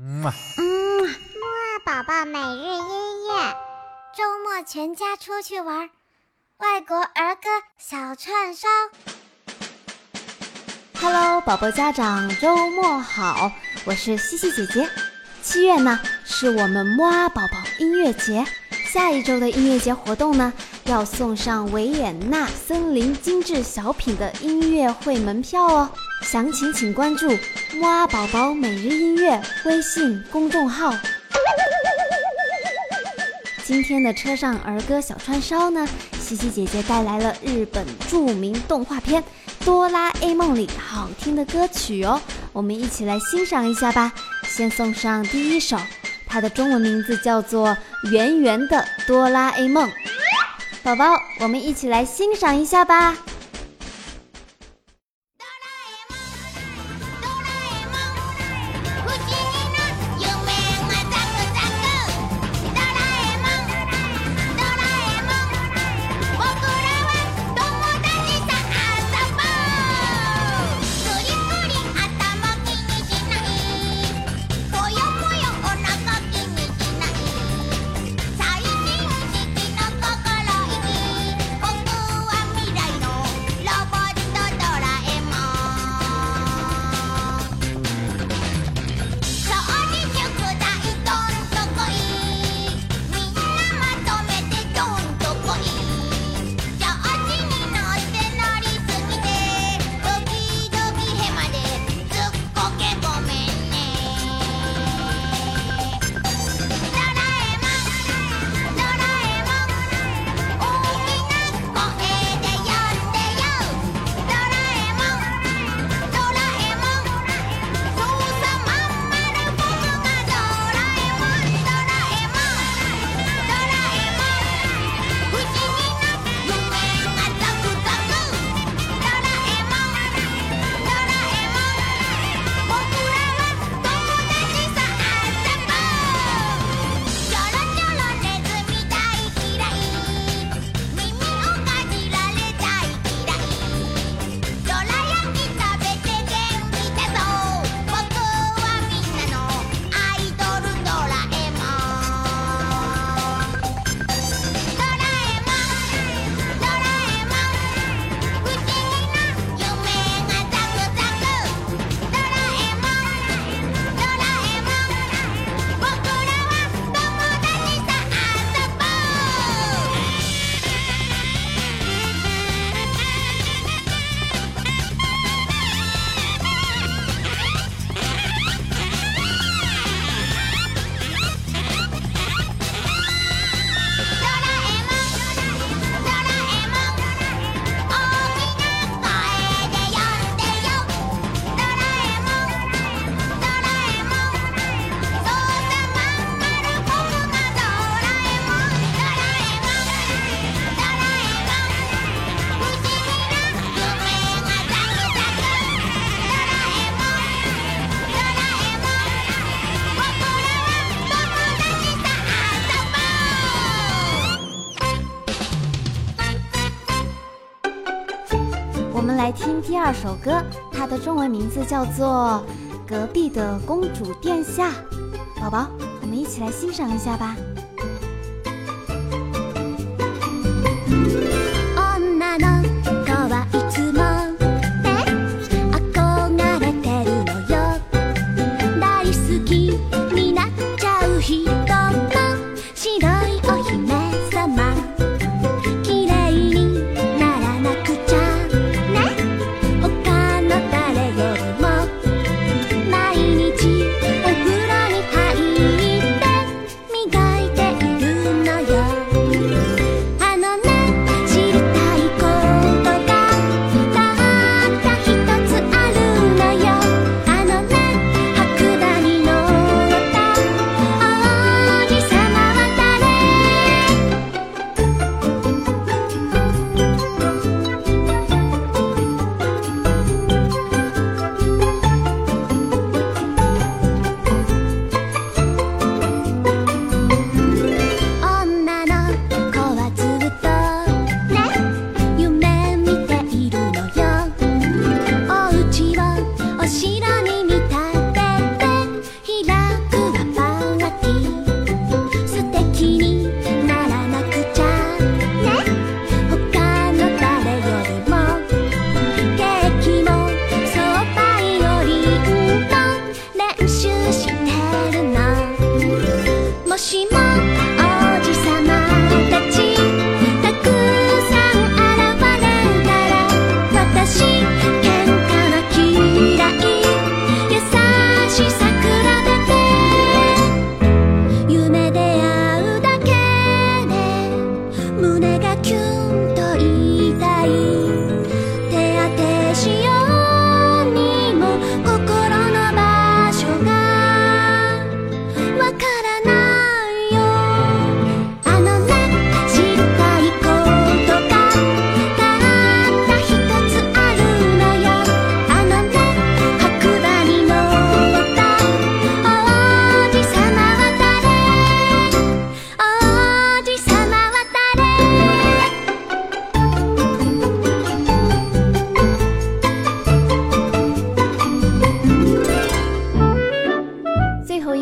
木宝宝每日音乐，周末全家出去玩，外国儿歌小串烧。Hello， 宝宝家长周末好，我是西西姐姐。7月呢是我们木宝宝音乐节，下一周的音乐节活动呢要送上维也纳森林精致小品的音乐会门票哦。详情请关注木阿宝宝每日音乐微信公众号。今天的车上儿歌小串烧呢，西西姐姐带来了日本著名动画片《哆啦 A 梦》里好听的歌曲哦，我们一起来欣赏一下吧。先送上第一首，它的中文名字叫做《圆圆的哆啦 A 梦》，宝宝我们一起来欣赏一下吧。来听第二首歌，它的中文名字叫做《隔壁的公主殿下》，宝宝，我们一起来欣赏一下吧。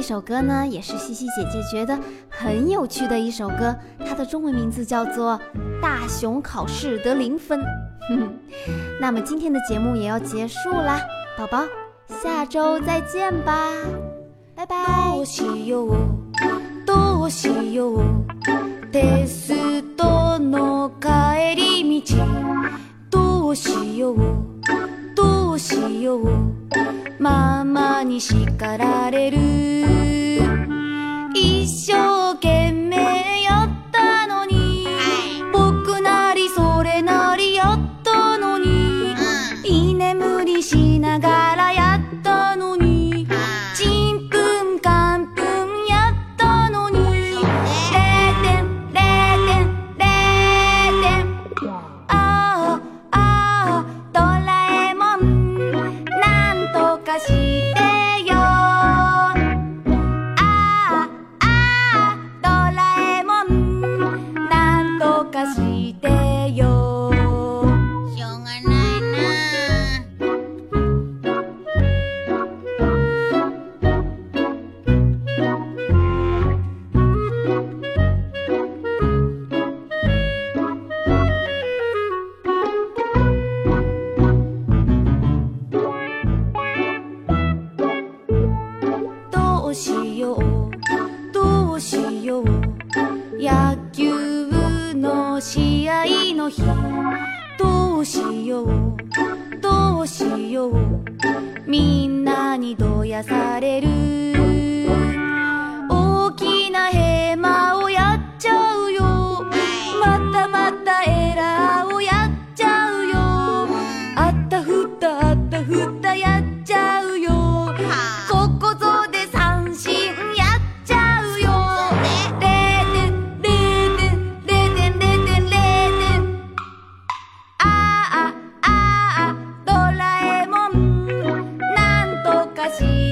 首歌呢也是西西姐姐觉得很有趣的一首歌，它的中文名字叫做大熊考试得0分。那么今天的节目也要结束啦，宝宝下周再见吧，拜拜。どうしようテストの帰り道、どうしようママに叱られる。一生懸命やったのに、僕なりそれなりやったのに、居眠りしながらやったのに、ちんぷんかんぷんやったのに、0点、ああああドラえもんなんとかしてよ、ああああドラえもんなんとかしてよ。しょうがないな。どうしよう野球の試合の日、どうしようみんなにどやされる。大きなヘマをやっちゃうよ、またエラーをやっちゃうよ、あったふたやっちゃうよ、ここぞで三振やっちゃうよ。0点、ああああドラえもんなんとかし